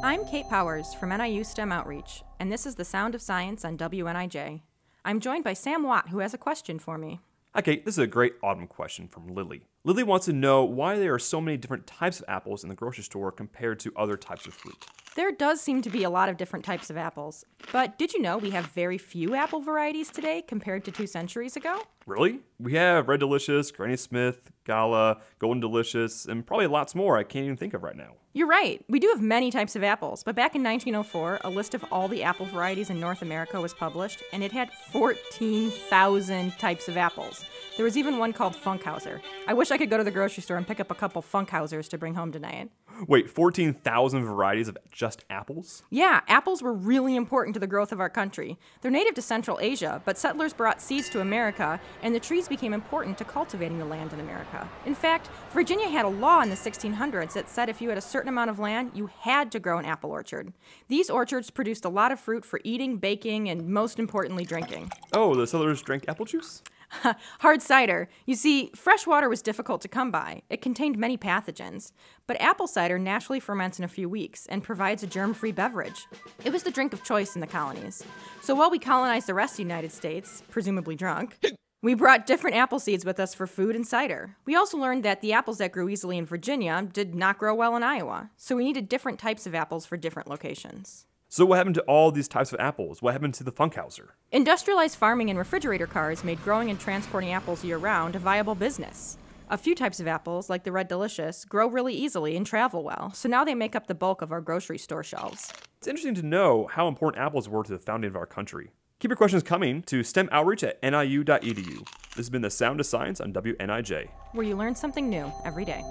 I'm Kate Powers from NIU STEM Outreach, and this is the Sound of Science on WNIJ. I'm joined by Sam Watt, who has a question for me. Hi Kate, this is a great autumn question from Lily. Lily wants to know why there are so many different types of apples in the grocery store compared to other types of fruit. There does seem to be a lot of different types of apples, but did you know we have very few apple varieties today compared to 2 centuries ago? Really? We have Red Delicious, Granny Smith, Gala, Golden Delicious, and probably lots more I can't even think of right now. You're right. We do have many types of apples, but back in 1904, a list of all the apple varieties in North America was published, and it had 14,000 types of apples. There was even one called Funkhauser. I wish I could go to the grocery store and pick up a couple Funkhausers to bring home tonight. Wait, 14,000 varieties of just apples? Yeah, apples were really important to the growth of our country. They're native to Central Asia, but settlers brought seeds to America, and the trees became important to cultivating the land in America. In fact, Virginia had a law in the 1600s that said if you had a certain amount of land, you had to grow an apple orchard. These orchards produced a lot of fruit for eating, baking, and most importantly, drinking. Oh, the settlers drank apple juice? Hard cider. You see, fresh water was difficult to come by. It contained many pathogens. But apple cider naturally ferments in a few weeks and provides a germ-free beverage. It was the drink of choice in the colonies. So while we colonized the rest of the United States, presumably drunk, we brought different apple seeds with us for food and cider. We also learned that the apples that grew easily in Virginia did not grow well in Iowa. So we needed different types of apples for different locations. So what happened to all these types of apples? What happened to the Funkhauser? Industrialized farming and refrigerator cars made growing and transporting apples year-round a viable business. A few types of apples, like the Red Delicious, grow really easily and travel well, so now they make up the bulk of our grocery store shelves. It's interesting to know how important apples were to the founding of our country. Keep your questions coming to stemoutreach@niu.edu. This has been the Sound of Science on WNIJ, where you learn something new every day.